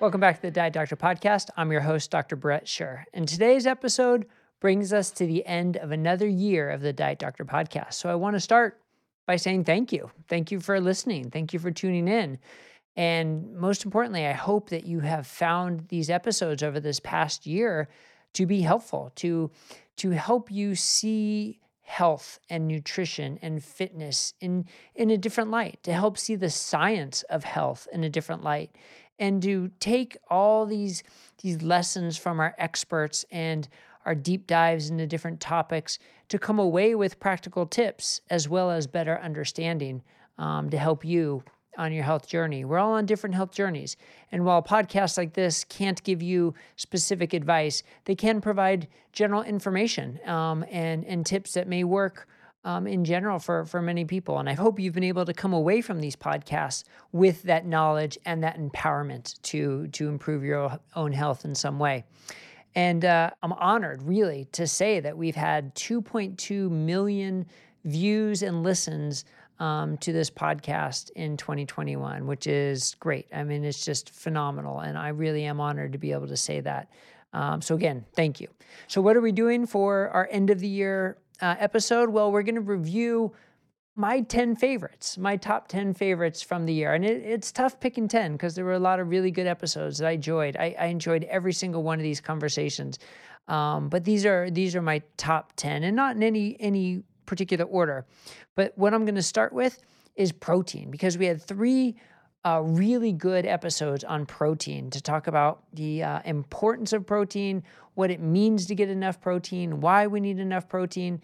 Welcome back to the Diet Doctor Podcast. I'm your host, Dr. Brett Scher. And today's episode brings us to the end of another year of the Diet Doctor Podcast. So I want to start by saying thank you. Thank you for listening. Thank you for tuning in. And most importantly, I hope that you have found these episodes over this past year to be helpful, to help you see health and nutrition and fitness in a different light, to help see the science of health in a different light, and to take all these lessons from our experts and our deep dives into different topics to come away with practical tips as well as better understanding to help you on your health journey. We're all on different health journeys. And while podcasts like this can't give you specific advice, they can provide general information and tips that may work in general for many people. And I hope you've been able to come away from these podcasts with that knowledge and that empowerment to improve your own health in some way. And I'm honored, really, to say that we've had 2.2 million views and listens to this podcast in 2021, which is great. I mean, it's just phenomenal. And I really am honored to be able to say that. So again, thank you. So what are we doing for our end of the year episode? Well, we're going to review my 10 favorites, my top 10 favorites from the year. And it's tough picking 10 because there were a lot of really good episodes that I enjoyed. I enjoyed every single one of these conversations. But these are my top 10, and not in any particular order. But what I'm going to start with is protein, because we had three really good episodes on protein to talk about the importance of protein, what it means to get enough protein, why we need enough protein,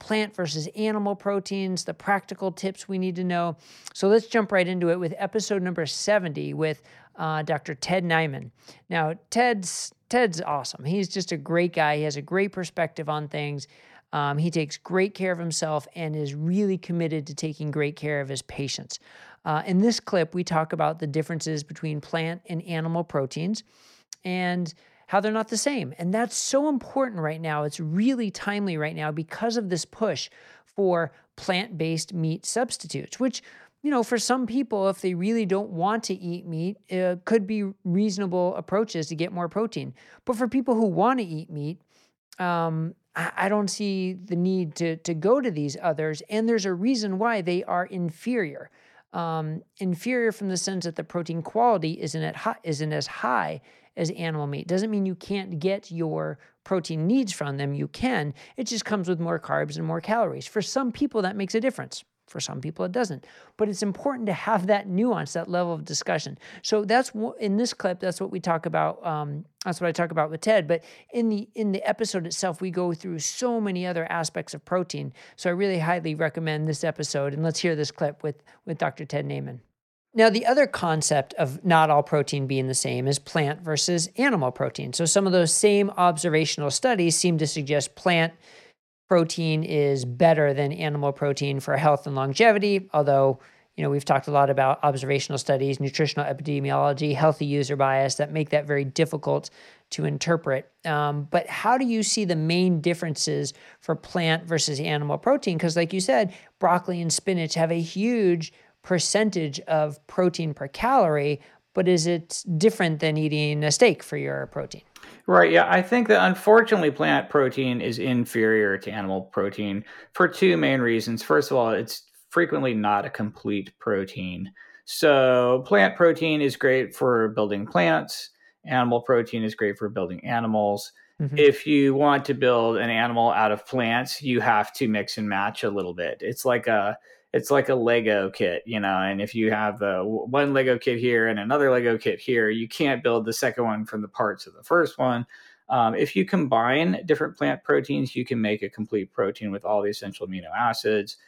plant versus animal proteins, the practical tips we need to know. So let's jump right into it with episode number 70 with Dr. Ted Naiman. Now, Ted's awesome. He's just a great guy. He has a great perspective on things. He takes great care of himself and is really committed to taking great care of his patients. In this clip, we talk about the differences between plant and animal proteins and how they're not the same. And that's so important right now. It's really timely right now because of this push for plant-based meat substitutes, which, you know, for some people, if they really don't want to eat meat, it could be reasonable approaches to get more protein. But for people who want to eat meat, I don't see the need to go to these others, and there's a reason why they are inferior. Inferior from the sense that the protein quality isn't as high as animal meat. Doesn't mean you can't get your protein needs from them. You can. It just comes with more carbs and more calories. For some people, that makes a difference. For some people, it doesn't. But it's important to have that nuance, that level of discussion. So that's in this clip. That's what we talk about. That's what I talk about with Ted. But in the episode itself, we go through so many other aspects of protein. So I really highly recommend this episode. And let's hear this clip with Dr. Ted Naiman. Now, the other concept of not all protein being the same is plant versus animal protein. So some of those same observational studies seem to suggest plant protein is better than animal protein for health and longevity, although, you know, we've talked a lot about observational studies, nutritional epidemiology, healthy user bias that make that very difficult to interpret. But how do you see the main differences for plant versus animal protein? Because like you said, broccoli and spinach have a huge percentage of protein per calorie, but is it different than eating a steak for your protein? Right, yeah. I think that unfortunately plant protein is inferior to animal protein for two main reasons. First of all, it's frequently not a complete protein. So plant protein is great for building plants. Animal protein is great for building animals. Mm-hmm. If you want to build an animal out of plants, you have to mix and match a little bit. It's like a Lego kit, you know, and if you have the one Lego kit here and another Lego kit here, you can't build the second one from the parts of the first one. If you combine different plant proteins, you can make a complete protein with all the essential amino acids.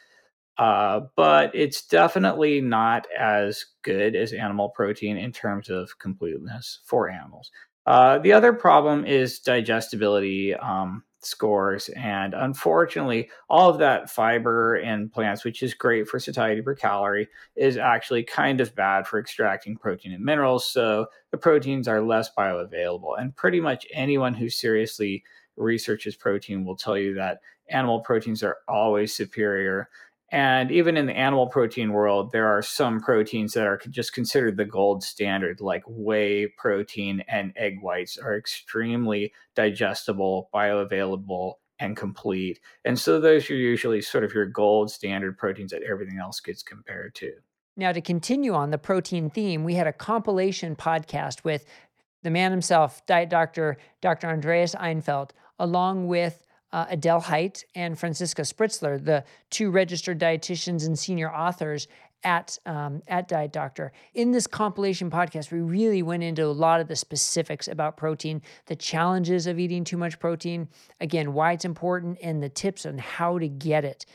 But it's definitely not as good as animal protein in terms of completeness for animals. The other problem is digestibility. Scores. And unfortunately, all of that fiber in plants, which is great for satiety per calorie, is actually kind of bad for extracting protein and minerals. So the proteins are less bioavailable. And pretty much anyone who seriously researches protein will tell you that animal proteins are always superior. And even in the animal protein world, there are some proteins that are just considered the gold standard, like whey protein and egg whites are extremely digestible, bioavailable, and complete. And so those are usually sort of your gold standard proteins that everything else gets compared to. Now, to continue on the protein theme, we had a compilation podcast with the man himself, Diet Doctor, Dr. Andreas Einfeldt, along with Adele Hyatt and Francisca Spritzler, the two registered dietitians and senior authors at Diet Doctor. In this compilation podcast, we really went into a lot of the specifics about protein, the challenges of eating too much protein, again, why it's important, and the tips on how to get it.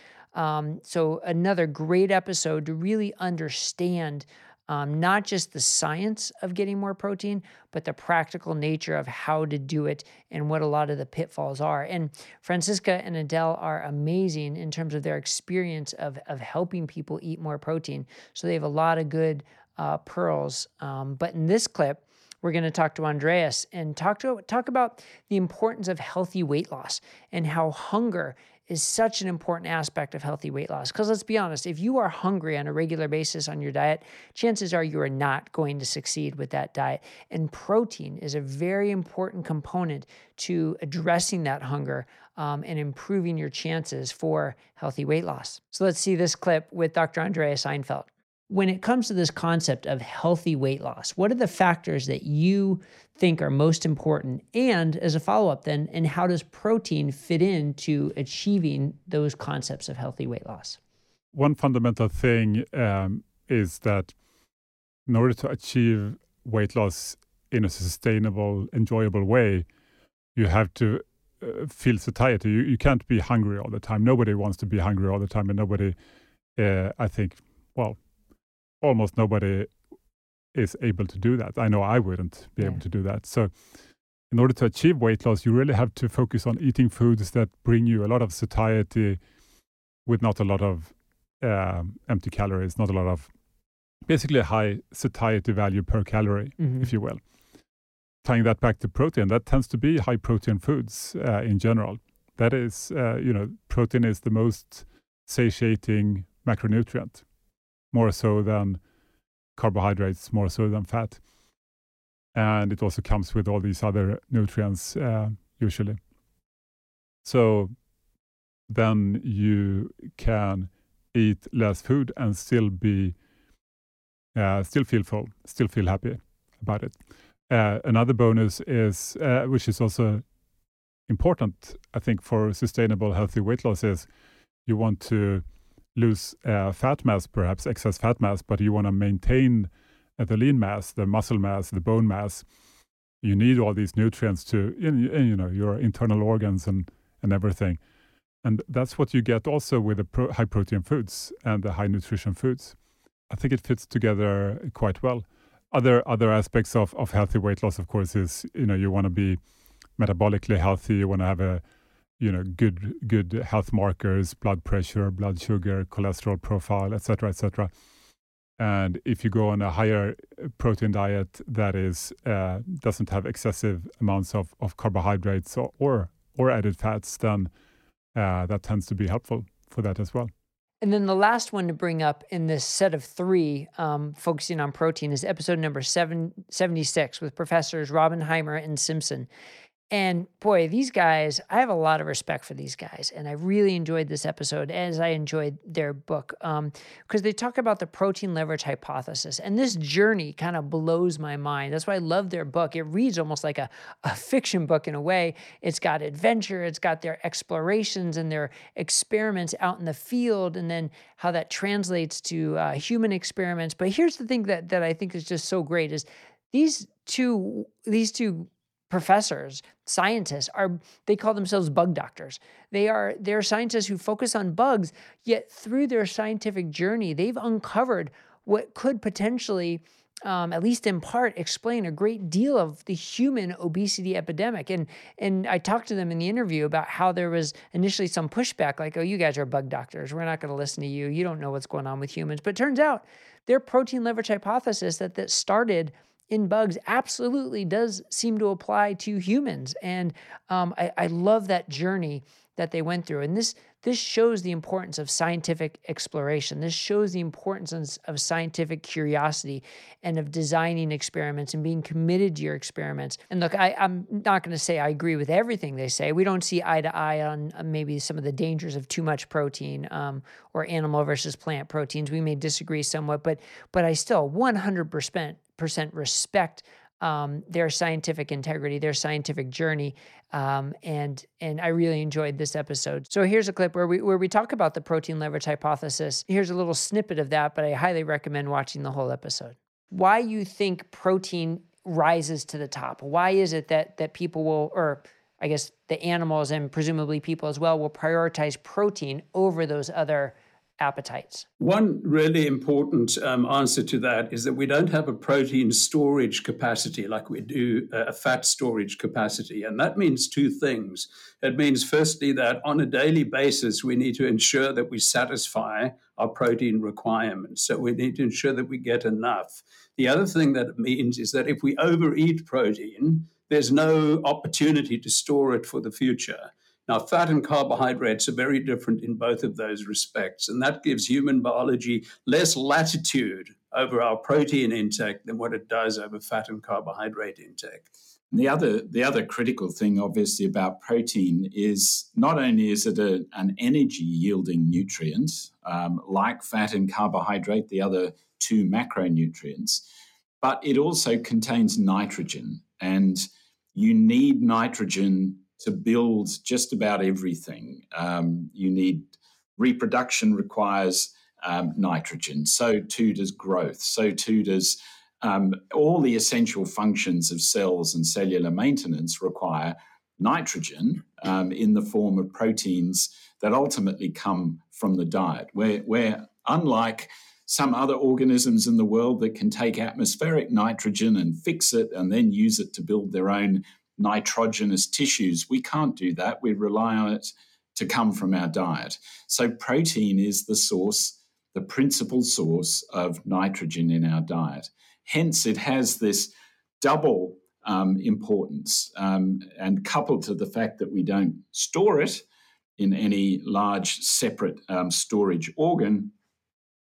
So another great episode to really understand not just the science of getting more protein, but the practical nature of how to do it and what a lot of the pitfalls are. And Francisca and Adele are amazing in terms of their experience of helping people eat more protein. So they have a lot of good pearls. But in this clip, we're going to talk to Andreas and talk about the importance of healthy weight loss and how hunger is such an important aspect of healthy weight loss. Because let's be honest, if you are hungry on a regular basis on your diet, chances are you are not going to succeed with that diet. And protein is a very important component to addressing that hunger and improving your chances for healthy weight loss. So let's see this clip with Dr. Andreas Einfeldt. When it comes to this concept of healthy weight loss, what are the factors that you think are most important? And as a follow-up then, and how does protein fit into achieving those concepts of healthy weight loss? One fundamental thing is that in order to achieve weight loss in a sustainable, enjoyable way, you have to feel satiety. You can't be hungry all the time. Nobody wants to be hungry all the time, and nobody, almost nobody is able to do that. I know I wouldn't be able to do that. So in order to achieve weight loss, you really have to focus on eating foods that bring you a lot of satiety with not a lot of empty calories, not a lot of basically a high satiety value per calorie, if you will. Tying that back to protein, that tends to be high protein foods in general. That is, protein is the most satiating macronutrient, more so than carbohydrates, more so than fat. And it also comes with all these other nutrients usually. So then you can eat less food and still be, still feel full, still feel happy about it. Another bonus is, which is also important, I think, for sustainable healthy weight loss is you want to lose fat mass, perhaps excess fat mass, but you want to maintain the lean mass, the muscle mass, the bone mass. You need all these nutrients to, your internal organs and everything. And that's what you get also with the high protein foods and the high nutrition foods. I think it fits together quite well. Other aspects of healthy weight loss, of course, is, you want to be metabolically healthy. You want to have a good health markers, blood pressure, blood sugar, cholesterol profile, etc., etc. And if you go on a higher protein diet that is doesn't have excessive amounts of carbohydrates or added fats, then that tends to be helpful for that as well. And then the last one to bring up in this set of three focusing on protein is episode number 76 with Professors Robin Heimer and Simpson. And boy, these guys, I have a lot of respect for these guys. And I really enjoyed this episode as I enjoyed their book because they talk about the protein leverage hypothesis. And this journey kind of blows my mind. That's why I love their book. It reads almost like a fiction book in a way. It's got adventure. It's got their explorations and their experiments out in the field and then how that translates to human experiments. But here's the thing that I think is just so great is these two professors, scientists they call themselves bug doctors. They're scientists who focus on bugs, yet through their scientific journey, they've uncovered what could potentially, at least in part, explain a great deal of the human obesity epidemic. And I talked to them in the interview about how there was initially some pushback, like, oh, you guys are bug doctors. We're not going to listen to you. You don't know what's going on with humans. But it turns out their protein leverage hypothesis that started in bugs absolutely does seem to apply to humans. And I love that journey that they went through. And this This shows the importance of scientific exploration. This shows the importance of scientific curiosity and of designing experiments and being committed to your experiments. And look, I'm not going to say I agree with everything they say. We don't see eye to eye on maybe some of the dangers of too much protein or animal versus plant proteins. We may disagree somewhat, but I still 100% respect their scientific integrity, their scientific journey, and I really enjoyed this episode. So here's a clip where we talk about the protein leverage hypothesis. Here's a little snippet of that, but I highly recommend watching the whole episode. Why you think protein rises to the top? Why is it that people will, or I guess the animals and presumably people as well, will prioritize protein over those other appetites? One really important answer to that is that we don't have a protein storage capacity like we do a fat storage capacity. And that means two things. It means, firstly, that on a daily basis, we need to ensure that we satisfy our protein requirements. So we need to ensure that we get enough. The other thing that it means is that if we overeat protein, there's no opportunity to store it for the future. Now, fat and carbohydrates are very different in both of those respects, and that gives human biology less latitude over our protein intake than what it does over fat and carbohydrate intake. The other critical thing, obviously, about protein is not only is it an energy-yielding nutrient, like fat and carbohydrate, the other two macronutrients, but it also contains nitrogen, and you need nitrogen to build just about everything. You need reproduction requires nitrogen. So too does growth. So too does all the essential functions of cells and cellular maintenance require nitrogen in the form of proteins that ultimately come from the diet. We're unlike some other organisms in the world that can take atmospheric nitrogen and fix it and then use it to build their own nitrogenous tissues. We can't do that. We rely on it to come from our diet. So protein is the source, the principal source of nitrogen in our diet. Hence, it has this double importance, and coupled to the fact that we don't store it in any large separate storage organ,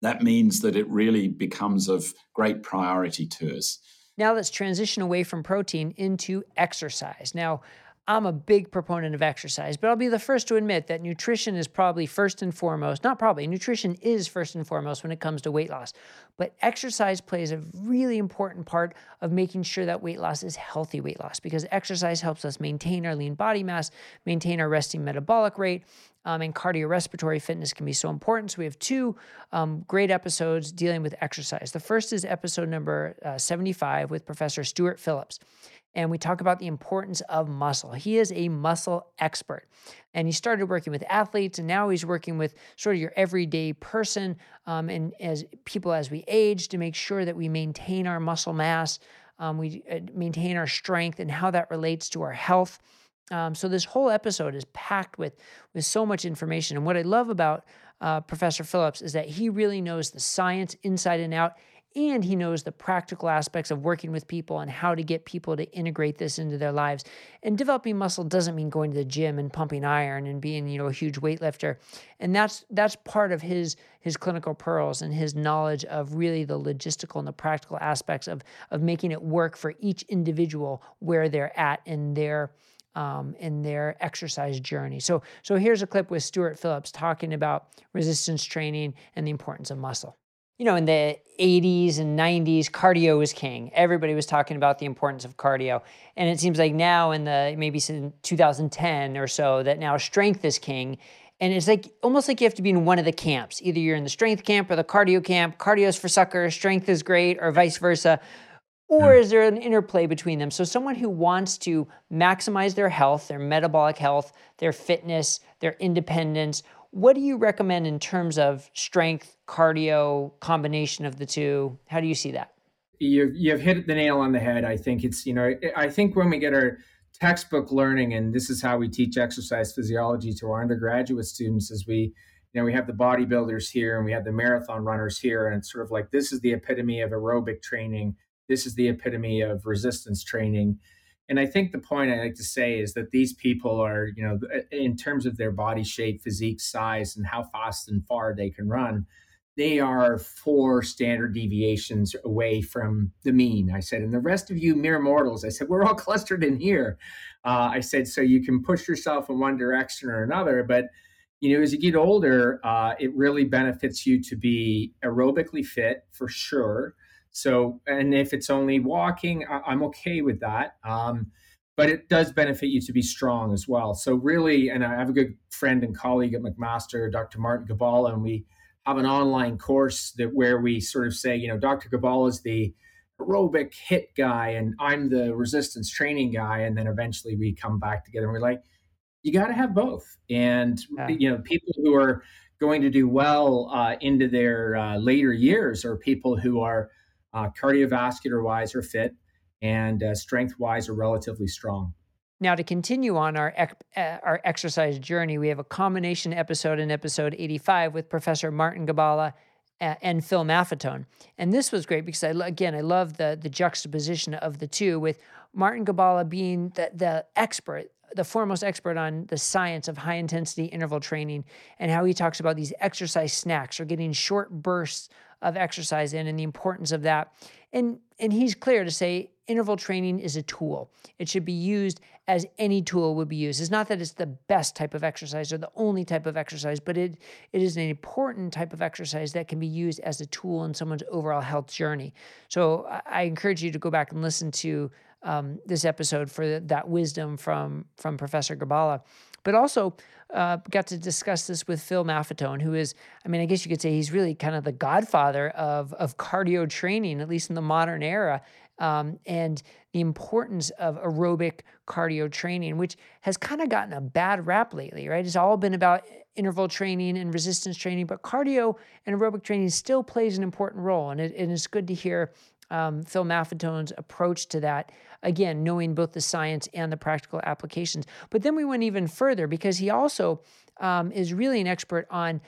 that means that it really becomes of great priority to us. Now let's transition away from protein into exercise. Now, I'm a big proponent of exercise, but I'll be the first to admit that nutrition is probably first and foremost, not probably, nutrition is first and foremost when it comes to weight loss. But exercise plays a really important part of making sure that weight loss is healthy weight loss, because exercise helps us maintain our lean body mass, maintain our resting metabolic rate, and cardiorespiratory fitness can be so important. So we have two great episodes dealing with exercise. The first is episode number 75 with Professor Stuart Phillips. And we talk about the importance of muscle. He is a muscle expert. And he started working with athletes, and now he's working with sort of your everyday person and as people as we age to make sure that we maintain our muscle mass, we maintain our strength, and how that relates to our health. So this whole episode is packed with so much information. And what I love about Professor Phillips is that he really knows the science inside and out, and he knows the practical aspects of working with people and how to get people to integrate this into their lives. And developing muscle doesn't mean going to the gym and pumping iron and being, a huge weightlifter. And that's part of his clinical pearls and his knowledge of really the logistical and the practical aspects of making it work for each individual where they're at in their exercise journey. So here's a clip with Stuart Phillips talking about resistance training and the importance of muscle. In the 80s and 90s, cardio was king. Everybody was talking about the importance of cardio. And it seems like now in the, maybe since 2010 or so, that now strength is king. And it's like almost like you have to be in one of the camps. Either you're in the strength camp or the cardio camp. Cardio's for suckers, strength is great, or vice versa. Or is there an interplay between them? So someone who wants to maximize their health, their metabolic health, their fitness, their independence, what do you recommend in terms of strength, cardio, combination of the two? How do you see that? You've hit the nail on the head. I think it's, I think when we get our textbook learning, and this is how we teach exercise physiology to our undergraduate students, is we have the bodybuilders here and we have the marathon runners here. And it's sort of like, this is the epitome of aerobic training. This is the epitome of resistance training. And I think the point I like to say is that these people are, you know, in terms of their body shape, physique, size, and how fast and far they can run, they are 4 standard deviations away from the mean. I said, and the rest of you mere mortals, I said, we're all clustered in here. I said, so you can push yourself in one direction or another, but you know, as you get older, it really benefits you to be aerobically fit for sure. So, and if it's only walking, I'm okay with that. But it does benefit you to be strong as well. So really, and I have a good friend and colleague at McMaster, Dr. Martin Gibala, and we have an online course that where we sort of say, you know, Dr. Gibala is the aerobic hit guy and I'm the resistance training guy. And then eventually we come back together and we're like, you got to have both. And, you know, people who are going to do well into their later years are people who are cardiovascular wise are fit and strength wise are relatively strong. Now to continue on our exercise journey, we have a combination episode in episode 85 with Professor Martin Gibala and Phil Maffetone. And this was great because I love the juxtaposition of the two, with Martin Gibala being the expert, the foremost expert on the science of high intensity interval training, and how he talks about these exercise snacks or getting short bursts of exercise in and the importance of that. And he's clear to say interval training is a tool. It should be used as any tool would be used. It's not that it's the best type of exercise or the only type of exercise, but it is an important type of exercise that can be used as a tool in someone's overall health journey. So I encourage you to go back and listen to this episode for that wisdom from Professor Gibala. But also got to discuss this with Phil Maffetone, who is, I mean, I guess you could say he's really kind of the godfather of cardio training, at least in the modern era, and the importance of aerobic cardio training, which has kind of gotten a bad rap lately, right? It's all been about interval training and resistance training, but cardio and aerobic training still plays an important role, and it's good to hear Phil Maffetone's approach to that, again, knowing both the science and the practical applications. But then we went even further because he also is really an expert on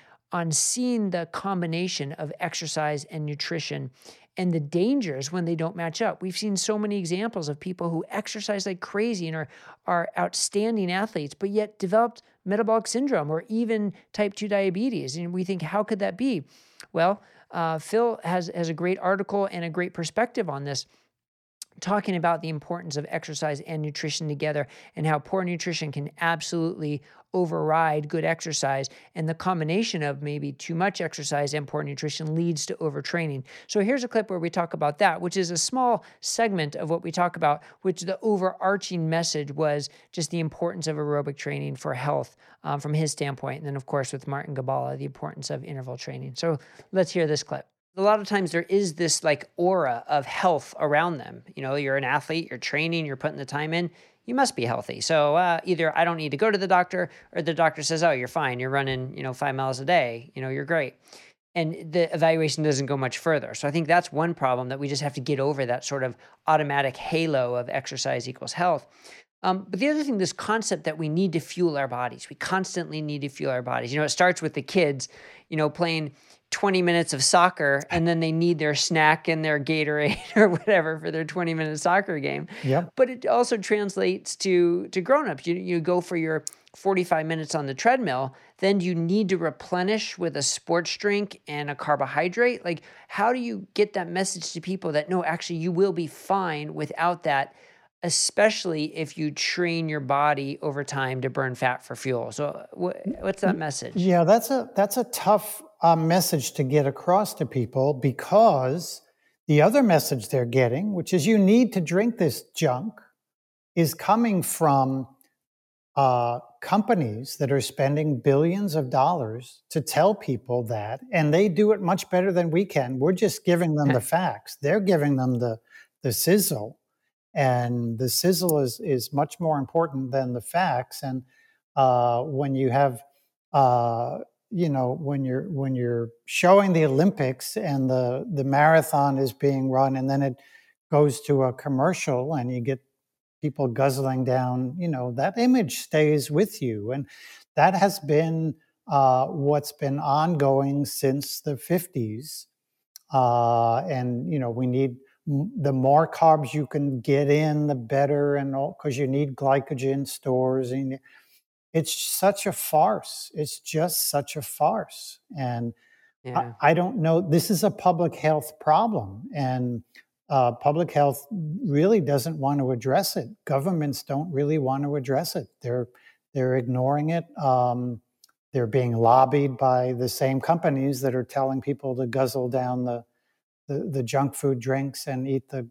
seeing the combination of exercise and nutrition and the dangers when they don't match up. We've seen so many examples of people who exercise like crazy and are outstanding athletes, but yet developed metabolic syndrome or even type 2 diabetes. And we think, how could that be? Well, Phil has a great article and a great perspective on this, talking about the importance of exercise and nutrition together and how poor nutrition can absolutely override good exercise, and the combination of maybe too much exercise and poor nutrition leads to overtraining. So here's a clip where we talk about that, which is a small segment of what we talk about, which the overarching message was just the importance of aerobic training for health from his standpoint. And then, of course, with Martin Gibala, the importance of interval training. So let's hear this clip. A lot of times there is this like aura of health around them. You know, you're an athlete, you're training, you're putting the time in, you must be healthy. So either I don't need to go to the doctor, or the doctor says, oh, you're fine. You're running, 5 miles a day. You're great. And the evaluation doesn't go much further. So I think that's one problem, that we just have to get over that sort of automatic halo of exercise equals health. But the other thing, this concept that we need to fuel our bodies. We constantly need to fuel our bodies. It starts with the kids, playing 20 minutes of soccer, and then they need their snack and their Gatorade or whatever for their 20-minute soccer game. Yep. But it also translates to grown-ups. You go for your 45 minutes on the treadmill, then you need to replenish with a sports drink and a carbohydrate. Like, how do you get that message to people that, no, actually you will be fine without that, especially if you train your body over time to burn fat for fuel? So what's that message? Yeah, that's a tough message to get across to people, because the other message they're getting, which is you need to drink this junk, is coming from companies that are spending billions of dollars to tell people that, and they do it much better than we can. We're just giving them the facts. They're giving them the sizzle, and the sizzle is much more important than the facts. And when you have when you're showing the Olympics and the marathon is being run, and then it goes to a commercial and you get people guzzling down, that image stays with you. And that has been what's been ongoing since the 50s. And we need The more carbs you can get in, the better, and all, because you need glycogen stores. And it's such a farce. It's just such a farce. And yeah. I don't know. This is a public health problem, and public health really doesn't want to address it. Governments don't really want to address it. They're ignoring it. They're being lobbied by the same companies that are telling people to guzzle down the junk food drinks and eat the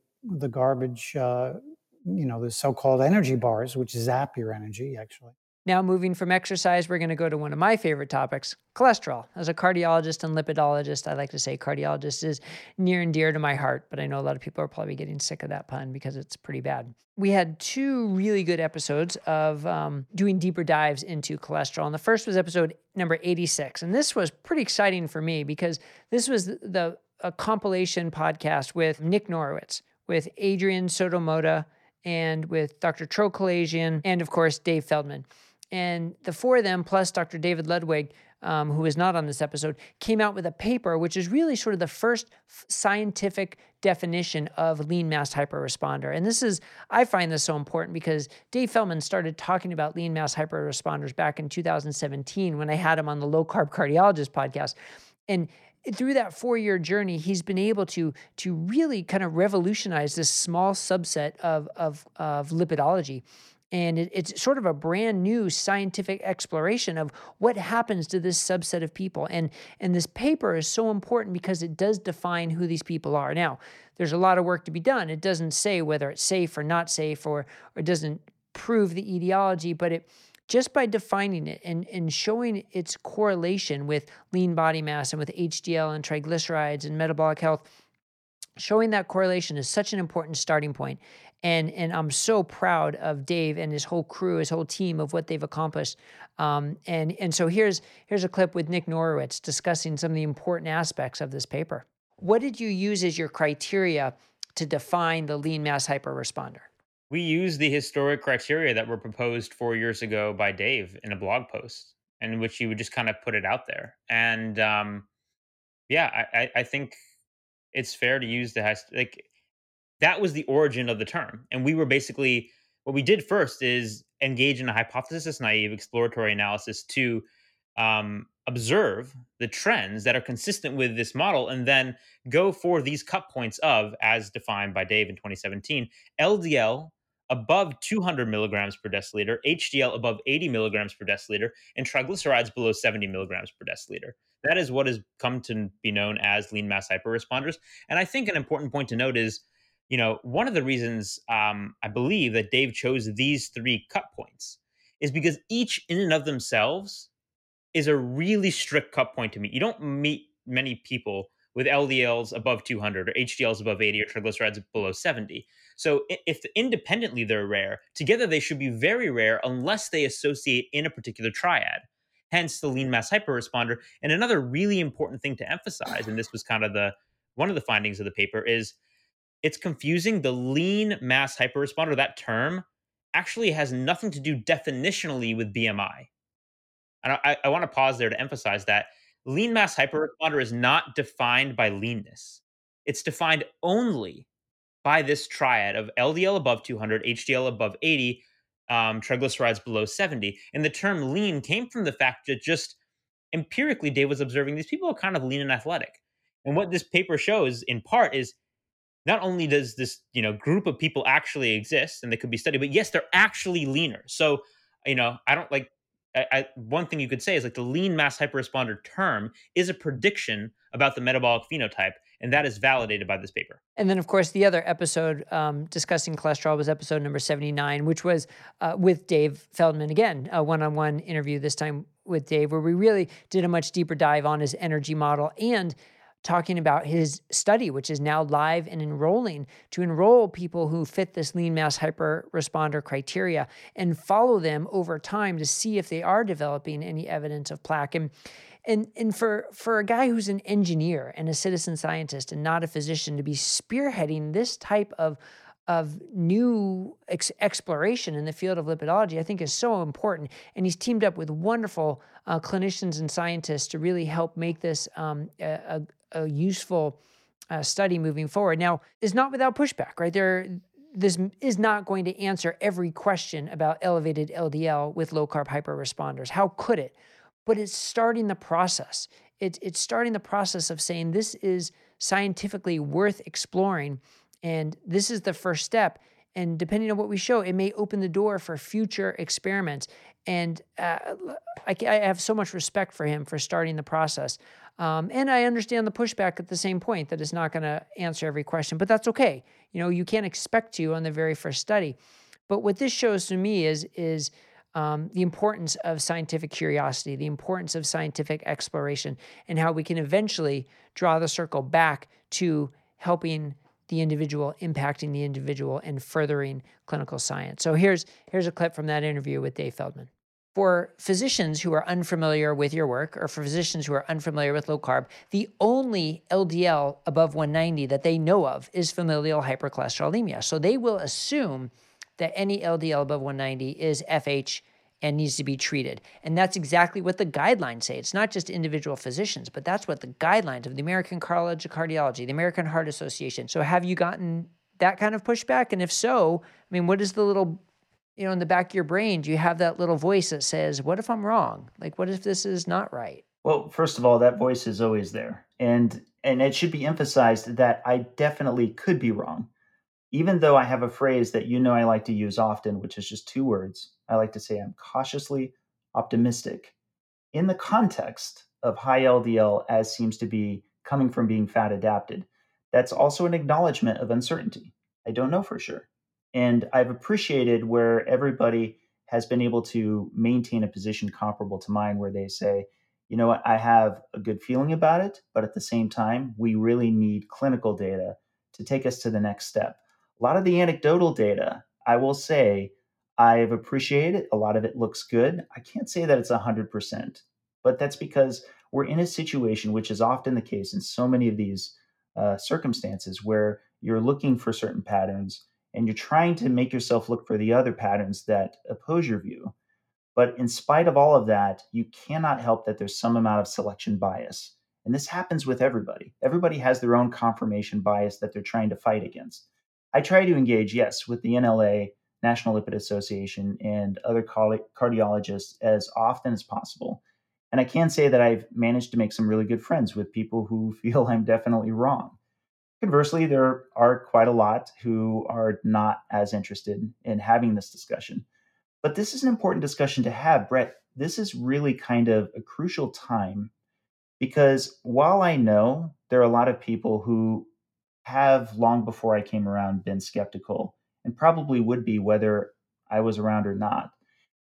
garbage, the so-called energy bars, which zap your energy, actually. Now, moving from exercise, we're going to go to one of my favorite topics, cholesterol. As a cardiologist and lipidologist, I like to say cardiologist is near and dear to my heart, but I know a lot of people are probably getting sick of that pun because it's pretty bad. We had two really good episodes of doing deeper dives into cholesterol, and the first was episode number 86, and this was pretty exciting for me because this was a compilation podcast with Nick Norowitz, with Adrian Sotomota, and with Dr. Trocholajian, and of course, Dave Feldman. And the four of them, plus Dr. David Ludwig, who is not on this episode, came out with a paper, which is really sort of the first scientific definition of lean mass hyperresponder. And this is, I find this so important because Dave Feldman started talking about lean mass hyperresponders back in 2017 when I had him on the Low Carb Cardiologist podcast. And through that four-year journey, he's been able to really kind of revolutionize this small subset of lipidology. And it's sort of a brand new scientific exploration of what happens to this subset of people. And this paper is so important because it does define who these people are. Now, there's a lot of work to be done. It doesn't say whether it's safe or not safe, or it doesn't prove the etiology, but it just by defining it and showing its correlation with lean body mass and with HDL and triglycerides and metabolic health, showing that correlation is such an important starting point. And I'm so proud of Dave and his whole crew, his whole team, of what they've accomplished. And so here's a clip with Nick Norowitz discussing some of the important aspects of this paper. What did you use as your criteria to define the lean mass hyperresponder? We use the historic criteria that were proposed 4 years ago by Dave in a blog post in which he would just kind of put it out there. And I think it's fair to use that was the origin of the term. And we were basically, what we did first is engage in a hypothesis-naive exploratory analysis to observe the trends that are consistent with this model, and then go for these cut points of, as defined by Dave in 2017, LDL above 200 milligrams per deciliter, HDL above 80 milligrams per deciliter, and triglycerides below 70 milligrams per deciliter. That is what has come to be known as lean mass hyperresponders. And I think an important point to note is, one of the reasons I believe that Dave chose these three cut points is because each in and of themselves is a really strict cut point to meet. You don't meet many people with LDLs above 200 or HDLs above 80 or triglycerides below 70. So if independently they're rare, together they should be very rare unless they associate in a particular triad, hence the lean mass hyperresponder. And another really important thing to emphasize, and this was kind of one of the findings of the paper, is it's confusing. The lean mass hyperresponder, that term, actually has nothing to do definitionally with BMI. And I want to pause there to emphasize that lean mass hyperresponder is not defined by leanness. It's defined only by this triad of LDL above 200, HDL above 80, triglycerides below 70. And the term lean came from the fact that just empirically, Dave was observing these people are kind of lean and athletic. And what this paper shows in part is not only does this group of people actually exist and they could be studied, but yes, they're actually leaner. So, one thing you could say is the lean mass hyperresponder term is a prediction about the metabolic phenotype, and that is validated by this paper. And then, of course, the other episode discussing cholesterol was episode number 79, which was with Dave Feldman again, a one-on-one interview this time with Dave, where we really did a much deeper dive on his energy model and talking about his study, which is now live and enrolling, to enroll people who fit this lean mass hyperresponder criteria and follow them over time to see if they are developing any evidence of plaque. And for a guy who's an engineer and a citizen scientist and not a physician to be spearheading this type of new exploration in the field of lipidology, I think is so important. And he's teamed up with wonderful clinicians and scientists to really help make this a useful study moving forward. Now, it's not without pushback, right? This is not going to answer every question about elevated LDL with low-carb hyper-responders. How could it? But it's starting the process. It's starting the process of saying this is scientifically worth exploring, and this is the first step. And depending on what we show, it may open the door for future experiments. And I have so much respect for him for starting the process. And I understand the pushback at the same point that it's not going to answer every question, but that's okay. You know, you can't expect to on the very first study. But what this shows to me is the importance of scientific curiosity, the importance of scientific exploration, and how we can eventually draw the circle back to helping the individual, impacting the individual, and furthering clinical science. So here's a clip from that interview with Dave Feldman. For physicians who are unfamiliar with your work, or for physicians who are unfamiliar with low carb, the only LDL above 190 that they know of is familial hypercholesterolemia. So they will assume that any LDL above 190 is FH and needs to be treated. And that's exactly what the guidelines say. It's not just individual physicians, but that's what the guidelines of the American College of Cardiology, the American Heart Association. So have you gotten that kind of pushback? And if so, I mean, what is the little, you know, in the back of your brain, do you have that little voice that says, what if I'm wrong? Like, what if this is not right? Well, first of all, that voice is always there. And it should be emphasized that I definitely could be wrong. Even though I have a phrase that, you know, I like to use often, which is just two words, I like to say I'm cautiously optimistic. In the context of high LDL, as seems to be coming from being fat adapted, that's also an acknowledgement of uncertainty. I don't know for sure. And I've appreciated where everybody has been able to maintain a position comparable to mine, where they say, you know what, I have a good feeling about it, but at the same time, we really need clinical data to take us to the next step. A lot of the anecdotal data, I will say, I've appreciated. A lot of it looks good. I can't say that it's 100%, but that's because we're in a situation, which is often the case in so many of these circumstances, where you're looking for certain patterns and you're trying to make yourself look for the other patterns that oppose your view. But in spite of all of that, you cannot help that there's some amount of selection bias. And this happens with everybody. Everybody has their own confirmation bias that they're trying to fight against. I try to engage, yes, with the NLA, National Lipid Association, and other cardiologists as often as possible. And I can say that I've managed to make some really good friends with people who feel I'm definitely wrong. Conversely, there are quite a lot who are not as interested in having this discussion. But this is an important discussion to have, Brett. This is really kind of a crucial time, because while I know there are a lot of people who have, long before I came around, been skeptical, and probably would be whether I was around or not,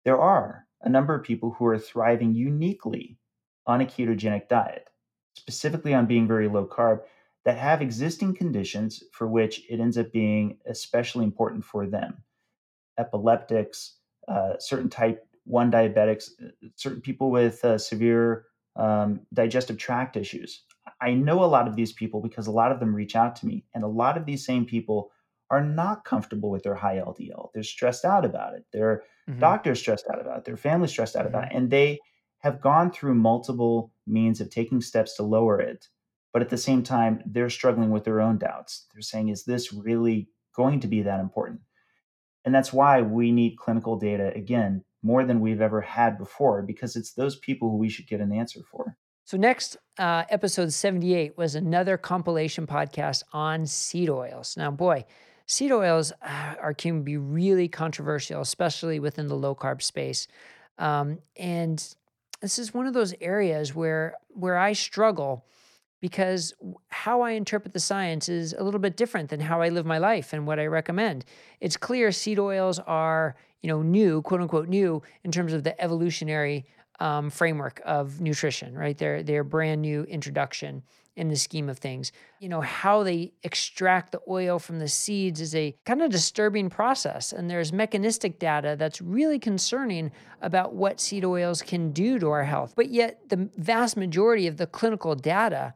there are a number of people who are thriving uniquely on a ketogenic diet, specifically on being very low carb, that have existing conditions for which it ends up being especially important for them. Epileptics, certain type 1 diabetics, certain people with severe digestive tract issues. I know a lot of these people because a lot of them reach out to me, and a lot of these same people are not comfortable with their high LDL. They're stressed out about it. Their doctor's stressed out about it. Their family's stressed out about it. And they have gone through multiple means of taking steps to lower it. But at the same time, they're struggling with their own doubts. They're saying, is this really going to be that important? And that's why we need clinical data, again, more than we've ever had before, because it's those people who we should get an answer for. So next, episode 78 was another compilation podcast on seed oils. Now, boy, seed oils can be really controversial, especially within the low-carb space. And this is one of those areas where I struggle, because how I interpret the science is a little bit different than how I live my life and what I recommend. It's clear seed oils are, you know, new, quote-unquote new, in terms of the evolutionary framework of nutrition, right? They're brand new introduction in the scheme of things. You know, how they extract the oil from the seeds is a kind of disturbing process. And there's mechanistic data that's really concerning about what seed oils can do to our health. But yet the vast majority of the clinical data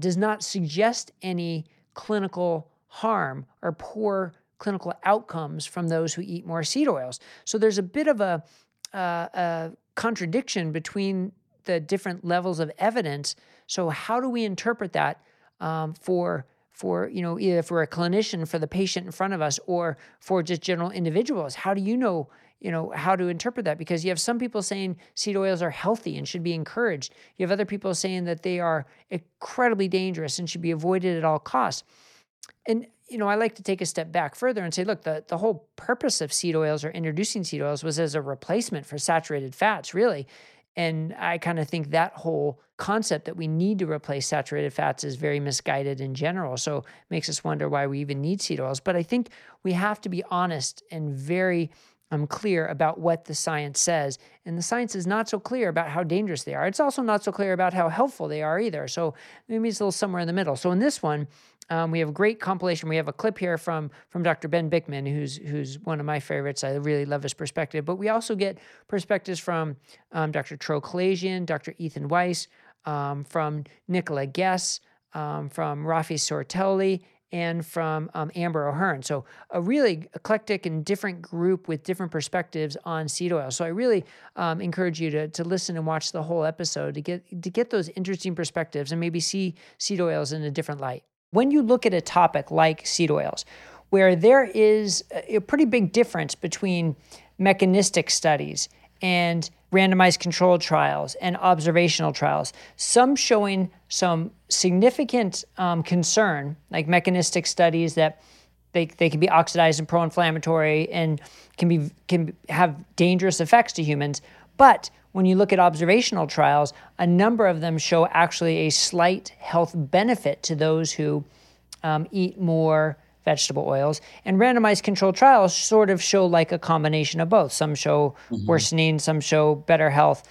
does not suggest any clinical harm or poor clinical outcomes from those who eat more seed oils. So there's a bit of a contradiction between the different levels of evidence. So how do we interpret that for you know, either for a clinician, for the patient in front of us, or for just general individuals? How do you know, how to interpret that? Because you have some people saying seed oils are healthy and should be encouraged. You have other people saying that they are incredibly dangerous and should be avoided at all costs. And, you know, I like to take a step back further and say, look, the whole purpose of seed oils or introducing seed oils was as a replacement for saturated fats, really. And I kind of think that whole concept that we need to replace saturated fats is very misguided in general. So it makes us wonder why we even need seed oils. But I think we have to be honest and very clear about what the science says. And the science is not so clear about how dangerous they are. It's also not so clear about how helpful they are either. So maybe it's a little somewhere in the middle. So in this one, we have a great compilation. We have a clip here from Dr. Ben Bickman, who's one of my favorites. I really love his perspective. But we also get perspectives from Dr. Trocholajian, Dr. Ethan Weiss, from Nicola Guess, from Rafi Sortelli, and from Amber O'Hearn. So a really eclectic and different group with different perspectives on seed oil. So I really encourage you to listen and watch the whole episode to get those interesting perspectives and maybe see seed oils in a different light. When you look at a topic like seed oils, where there is a pretty big difference between mechanistic studies and randomized controlled trials and observational trials, some showing some significant concern, like mechanistic studies that they can be oxidized and pro-inflammatory and can have dangerous effects to humans. But when you look at observational trials, a number of them show actually a slight health benefit to those who eat more vegetable oils. And randomized controlled trials sort of show like a combination of both. Some show worsening, some show better health.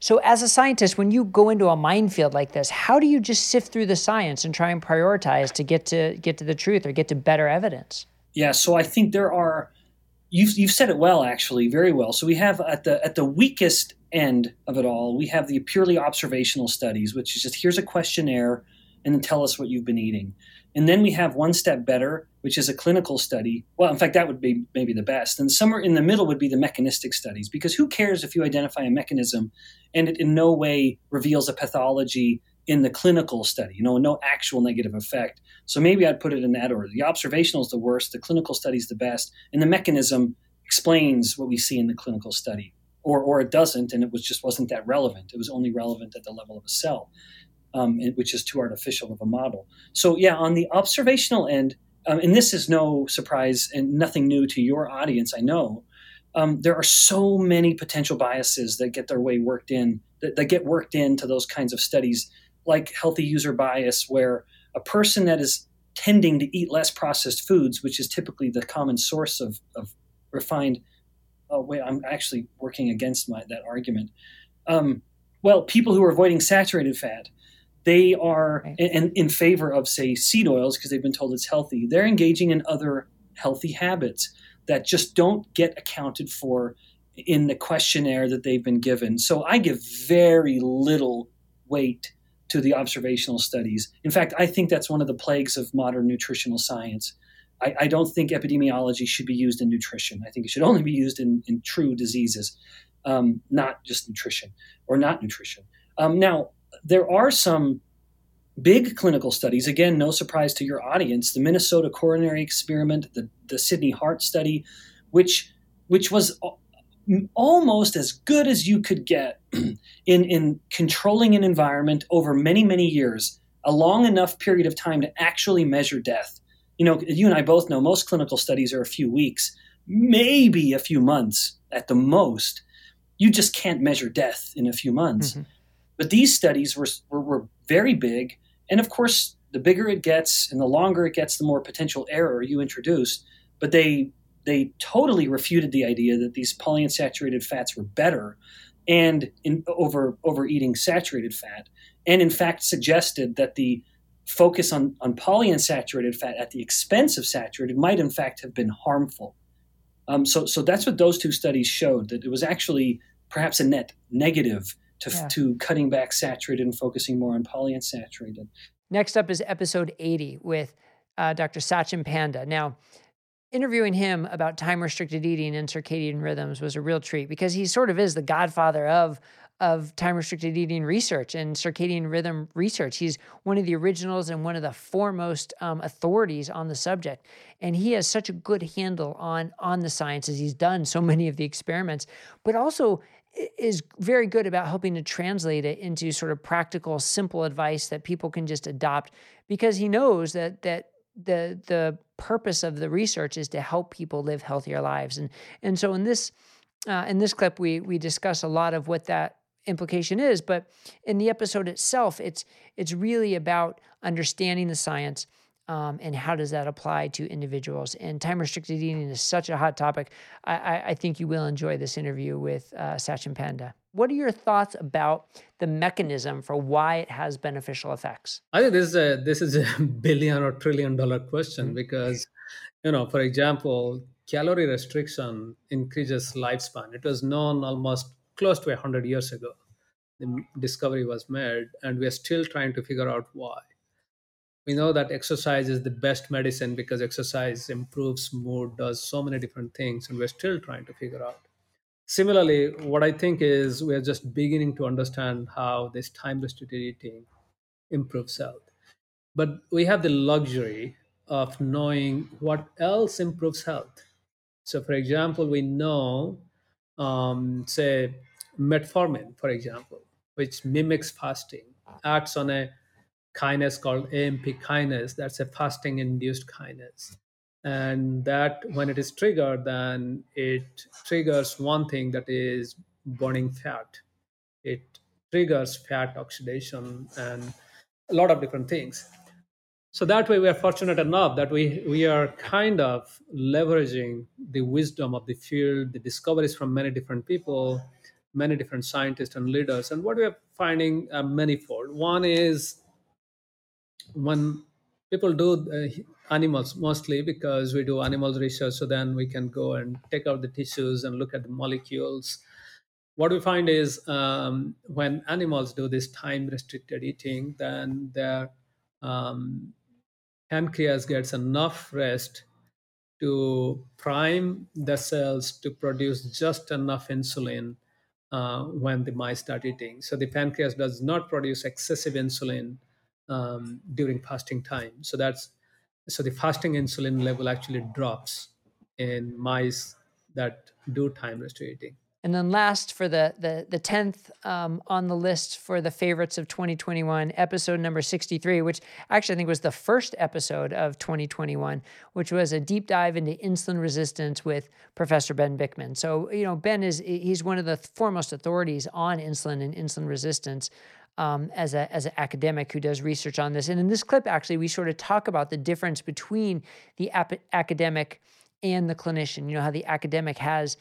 So as a scientist, when you go into a minefield like this, how do you just sift through the science and try and prioritize to get to the truth or get to better evidence? Yeah, so I think there are... You've said it well, actually, very well. So we have at the weakest end of it all, we have the purely observational studies, which is just here's a questionnaire and then tell us what you've been eating. And then we have one step better, which is a clinical study. Well, in fact, that would be maybe the best. And somewhere in the middle would be the mechanistic studies, because who cares if you identify a mechanism and it in no way reveals a pathology in the clinical study, you know, no actual negative effect. So maybe I'd put it in that order. The observational is the worst, the clinical study is the best, and the mechanism explains what we see in the clinical study. Or it doesn't, and it wasn't that relevant. It was only relevant at the level of a cell, which is too artificial of a model. So yeah, on the observational end, and this is no surprise and nothing new to your audience, I know, there are so many potential biases that get their way worked in, that get worked into those kinds of studies, like healthy user bias, where a person that is tending to eat less processed foods, which is typically the common source of refined, I'm actually working against that argument. People who are avoiding saturated fat, they are in favor of, say, seed oils because they've been told it's healthy. They're engaging in other healthy habits that just don't get accounted for in the questionnaire that they've been given. So I give very little weight to the observational studies. In fact, I think that's one of the plagues of modern nutritional science. I don't think epidemiology should be used in nutrition. I think it should only be used in true diseases, not just nutrition or not nutrition. Now, there are some big clinical studies. Again, no surprise to your audience. The Minnesota coronary experiment, the Sydney heart study, which was almost as good as you could get in controlling an environment over many, many years, a long enough period of time to actually measure death. You know, you and I both know most clinical studies are a few weeks, maybe a few months at the most. You just can't measure death in a few months. Mm-hmm. But these studies were very big. And of course, the bigger it gets and the longer it gets, the more potential error you introduce. But they totally refuted the idea that these polyunsaturated fats were better and over eating saturated fat, and in fact suggested that the focus on polyunsaturated fat at the expense of saturated might in fact have been harmful. So that's what those two studies showed, that it was actually perhaps a net negative to cutting back saturated and focusing more on polyunsaturated. Next up is episode 80 with Dr. Sachin Panda. Now, interviewing him about time-restricted eating and circadian rhythms was a real treat because he sort of is the godfather of of time-restricted eating research and circadian rhythm research. He's one of the originals and one of the foremost authorities on the subject. And he has such a good handle on the sciences. He's done so many of the experiments, but also is very good about helping to translate it into sort of practical, simple advice that people can just adopt, because he knows that the purpose of the research is to help people live healthier lives. And so in this clip, we discuss a lot of what that implication is, but in the episode itself, it's really about understanding the science and how does that apply to individuals. And time-restricted eating is such a hot topic. I think you will enjoy this interview with Sachin Panda. What are your thoughts about the mechanism for why it has beneficial effects? I think this is a billion- or trillion-dollar question, mm-hmm. because, for example, calorie restriction increases lifespan. It was known almost close to 100 years ago. The discovery was made, and we are still trying to figure out why. We know that exercise is the best medicine because exercise improves mood, does so many different things, and we're still trying to figure out. Similarly, what I think is we're just beginning to understand how this time-restricted eating improves health. But we have the luxury of knowing what else improves health. So, for example, we know, say, metformin, for example, which mimics fasting, acts on a kinase called AMP kinase. That's a fasting-induced kinase. And that, when it is triggered, then it triggers one thing, that is burning fat. It triggers fat oxidation and a lot of different things. So that way, we are fortunate enough that we are kind of leveraging the wisdom of the field, the discoveries from many different people, many different scientists and leaders. And what we are finding are manifold. One is, when people do animals, mostly because we do animal research, so then we can go and take out the tissues and look at the molecules. What we find is when animals do this time-restricted eating, then their pancreas gets enough rest to prime the cells to produce just enough insulin when the mice start eating. So the pancreas does not produce excessive insulin during fasting time. So the fasting insulin level actually drops in mice that do time-restricted eating. And then last, for the 10th on the list for the favorites of 2021, episode number 63, which actually I think was the first episode of 2021, which was a deep dive into insulin resistance with Professor Ben Bickman. So, Ben he's one of the foremost authorities on insulin and insulin resistance, as an academic who does research on this. And in this clip, actually, we sort of talk about the difference between the academic and the clinician, how the academic has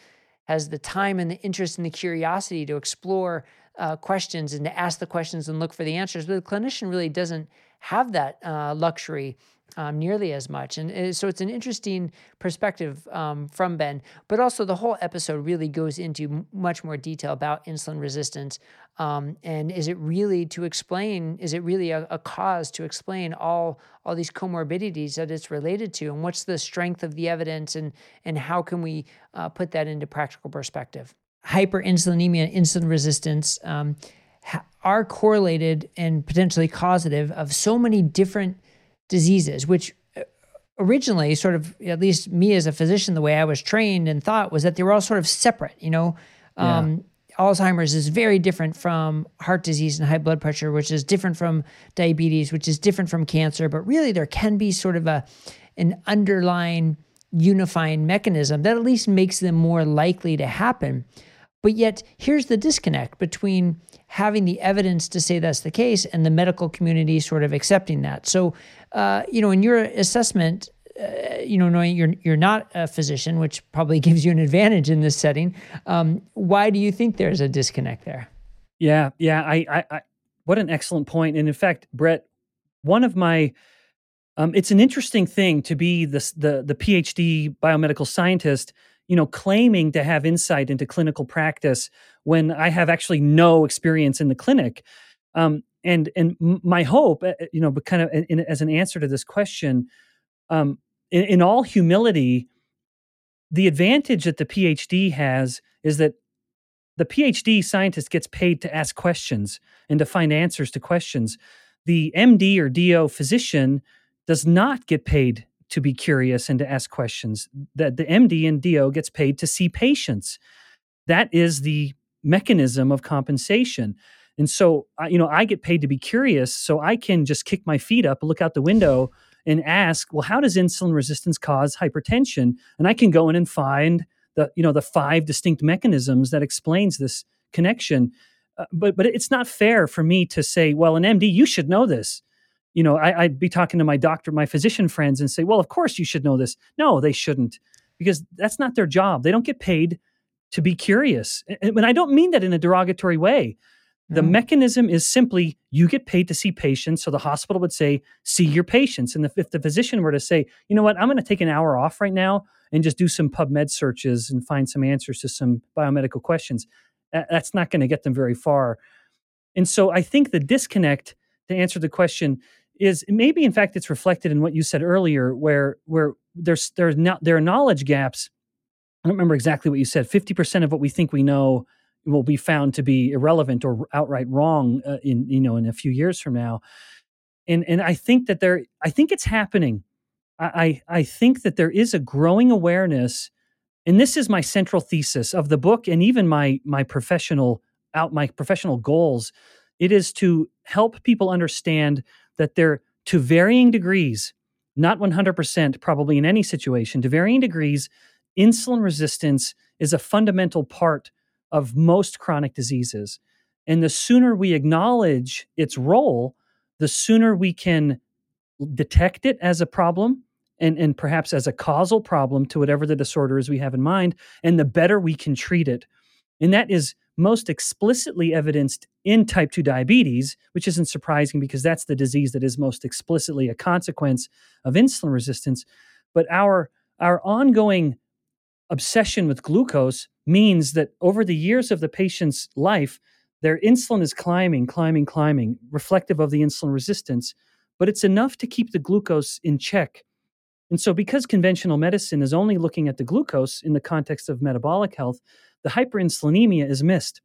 the time and the interest and the curiosity to explore questions and to ask the questions and look for the answers. But the clinician really doesn't have that luxury nearly as much. And so it's an interesting perspective from Ben, but also the whole episode really goes into much more detail about insulin resistance. And is it really a cause to explain all these comorbidities that it's related to? And what's the strength of the evidence, and how can we put that into practical perspective? Hyperinsulinemia and insulin resistance are correlated and potentially causative of so many different diseases, which originally sort of, at least me as a physician, the way I was trained and thought was that they were all sort of separate, Alzheimer's is very different from heart disease and high blood pressure, which is different from diabetes, which is different from cancer. But really there can be sort of an underlying unifying mechanism that at least makes them more likely to happen. But yet here's the disconnect between having the evidence to say that's the case and the medical community sort of accepting that. So, in your assessment, knowing you're not a physician, which probably gives you an advantage in this setting, why do you think there's a disconnect there? Yeah. I what an excellent point. And in fact, Brett, one of my it's an interesting thing to be the PhD biomedical scientist, claiming to have insight into clinical practice when I have actually no experience in the clinic. And my hope, but kind of as an answer to this question, in all humility, the advantage that the PhD has is that The PhD scientist gets paid to ask questions and to find answers to questions. The MD or DO physician does not get paid to be curious and to ask questions. The MD and DO gets paid to see patients. That is the mechanism of compensation. And so, I get paid to be curious, so I can just kick my feet up, look out the window, and ask, well, how does insulin resistance cause hypertension? And I can go in and find the five distinct mechanisms that explains this connection. But it's not fair for me to say, well, an MD, you should know this. I'd be talking to my doctor, my physician friends, and say, well, of course you should know this. No, they shouldn't, because that's not their job. They don't get paid to be curious. And I don't mean that in a derogatory way. The mechanism is simply you get paid to see patients. So the hospital would say, see your patients. And if the physician were to say, you know what, I'm going to take an hour off right now and just do some PubMed searches and find some answers to some biomedical questions, that's not going to get them very far. And so I think the disconnect, to answer the question, is maybe, in fact, it's reflected in what you said earlier, where there are knowledge gaps. I don't remember exactly what you said. 50% of what we think we know will be found to be irrelevant or outright wrong in a few years from now. And I think that it's happening. I think that there is a growing awareness, and this is my central thesis of the book and even my professional goals. It is to help people understand that they're, to varying degrees, not 100% probably in any situation, to varying degrees, insulin resistance is a fundamental part of most chronic diseases. And the sooner we acknowledge its role, the sooner we can detect it as a problem and perhaps as a causal problem to whatever the disorder is we have in mind, and the better we can treat it. And that is most explicitly evidenced in type 2 diabetes, which isn't surprising because that's the disease that is most explicitly a consequence of insulin resistance. But our ongoing obsession with glucose means that over the years of the patient's life, their insulin is climbing, reflective of the insulin resistance, but it's enough to keep the glucose in check. And so because conventional medicine is only looking at the glucose in the context of metabolic health, the hyperinsulinemia is missed.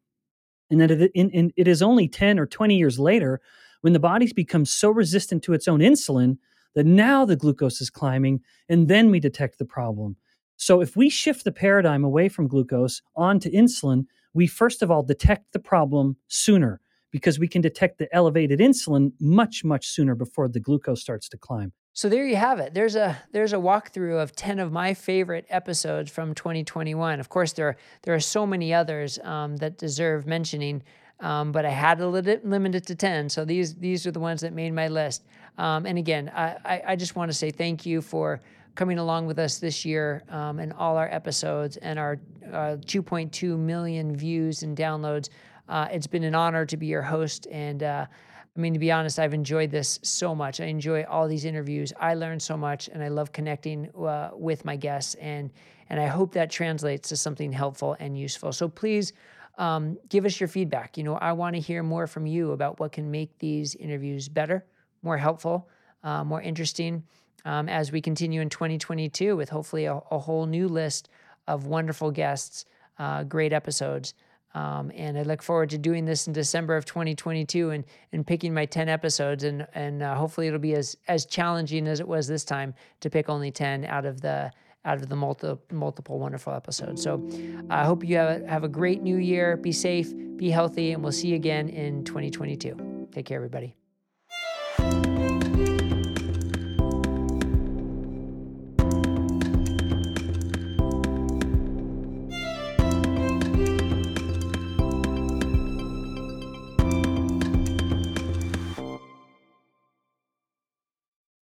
And that it is only 10 or 20 years later when the body's become so resistant to its own insulin that now the glucose is climbing, and then we detect the problem. So if we shift the paradigm away from glucose onto insulin, we first of all detect the problem sooner, because we can detect the elevated insulin much, much sooner before the glucose starts to climb. So there you have it. There's a walkthrough of 10 of my favorite episodes from 2021. Of course, there are so many others that deserve mentioning, but I had to limit it to 10. So these are the ones that made my list. And again, I just want to say thank you for coming along with us this year in all our episodes and our 2.2 million views and downloads. It's been an honor to be your host. And to be honest, I've enjoyed this so much. I enjoy all these interviews. I learn so much, and I love connecting with my guests. And I hope that translates to something helpful and useful. So please give us your feedback. I want to hear more from you about what can make these interviews better, more helpful, more interesting, as we continue in 2022 with hopefully a whole new list of wonderful guests, great episodes. And I look forward to doing this in December of 2022 and picking my 10 episodes. And hopefully it'll be as challenging as it was this time to pick only 10 out of the multiple wonderful episodes. So I hope you have a great new year. Be safe, be healthy, and we'll see you again in 2022. Take care, everybody.